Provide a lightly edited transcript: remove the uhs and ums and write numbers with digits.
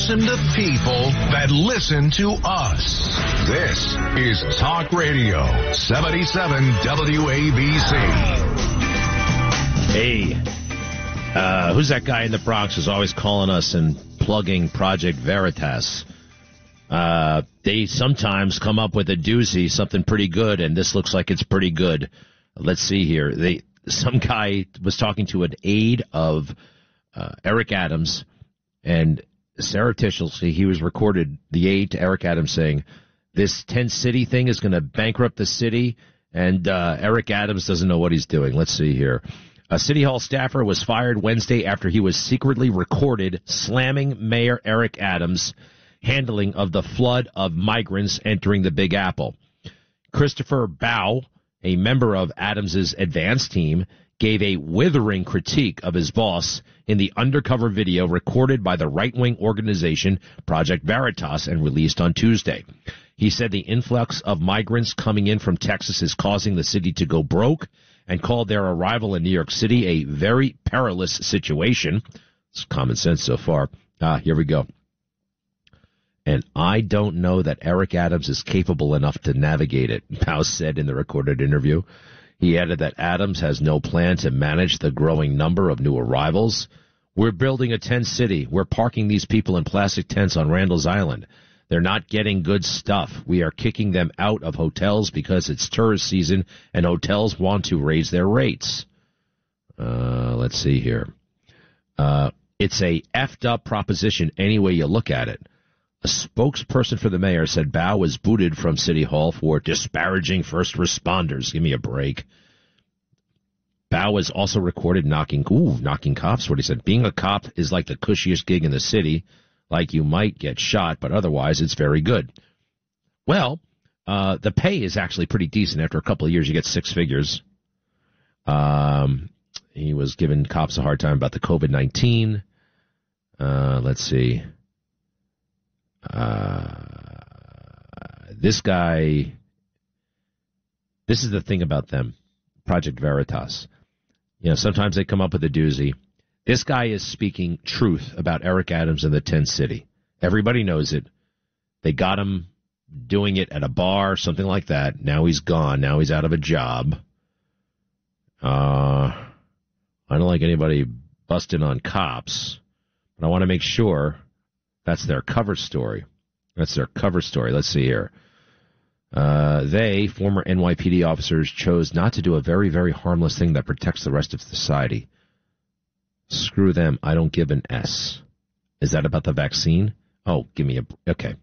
listen to people that listen to us. This is Talk Radio 77 WABC. Hey, who's that guy in the Bronx who's always calling us and plugging Project Veritas? They sometimes come up with a doozy, something pretty good, and this looks like it's pretty good. Let's see here. Some guy was talking to an aide of Eric Adams, and surreptitiously he was recorded, the aide to Eric Adams, saying, this tent city thing is going to bankrupt the city, and Eric Adams doesn't know what he's doing. Let's see here. A City Hall staffer was fired Wednesday after he was secretly recorded slamming Mayor Eric Adams' handling of the flood of migrants entering the Big Apple. Christopher Bow, a member of Adams's advance team, gave a withering critique of his boss in the undercover video recorded by the right-wing organization Project Veritas and released on Tuesday. He said the influx of migrants coming in from Texas is causing the city to go broke and called their arrival in New York City a very perilous situation. It's common sense so far. Here we go. And I don't know that Eric Adams is capable enough to navigate it, Powell said in the recorded interview. He added that Adams has no plan to manage the growing number of new arrivals. We're building a tent city. We're parking these people in plastic tents on Randall's Island. They're not getting good stuff. We are kicking them out of hotels because it's tourist season and hotels want to raise their rates. Let's see here. It's a effed up proposition any way you look at it. A spokesperson for the mayor said Bow was booted from City Hall for disparaging first responders. Give me a break. Bow was also recorded knocking cops, what he said. Being a cop is like the cushiest gig in the city, like you might get shot, but otherwise it's very good. Well, the pay is actually pretty decent. After a couple of years, you get six figures. He was giving cops a hard time about the COVID-19. Let's see. This guy, this is the thing about them, Project Veritas. You know, sometimes they come up with a doozy. This guy is speaking truth about Eric Adams and the Tent City. Everybody knows it. They got him doing it at a bar, something like that. Now he's gone. Now he's out of a job. I don't like anybody busting on cops, but I want to make sure that's their cover story. Let's see here. They, former NYPD officers, chose not to do a very, very harmless thing that protects the rest of society. Screw them. I don't give an S. Is that about the vaccine? Oh, give me a... Okay.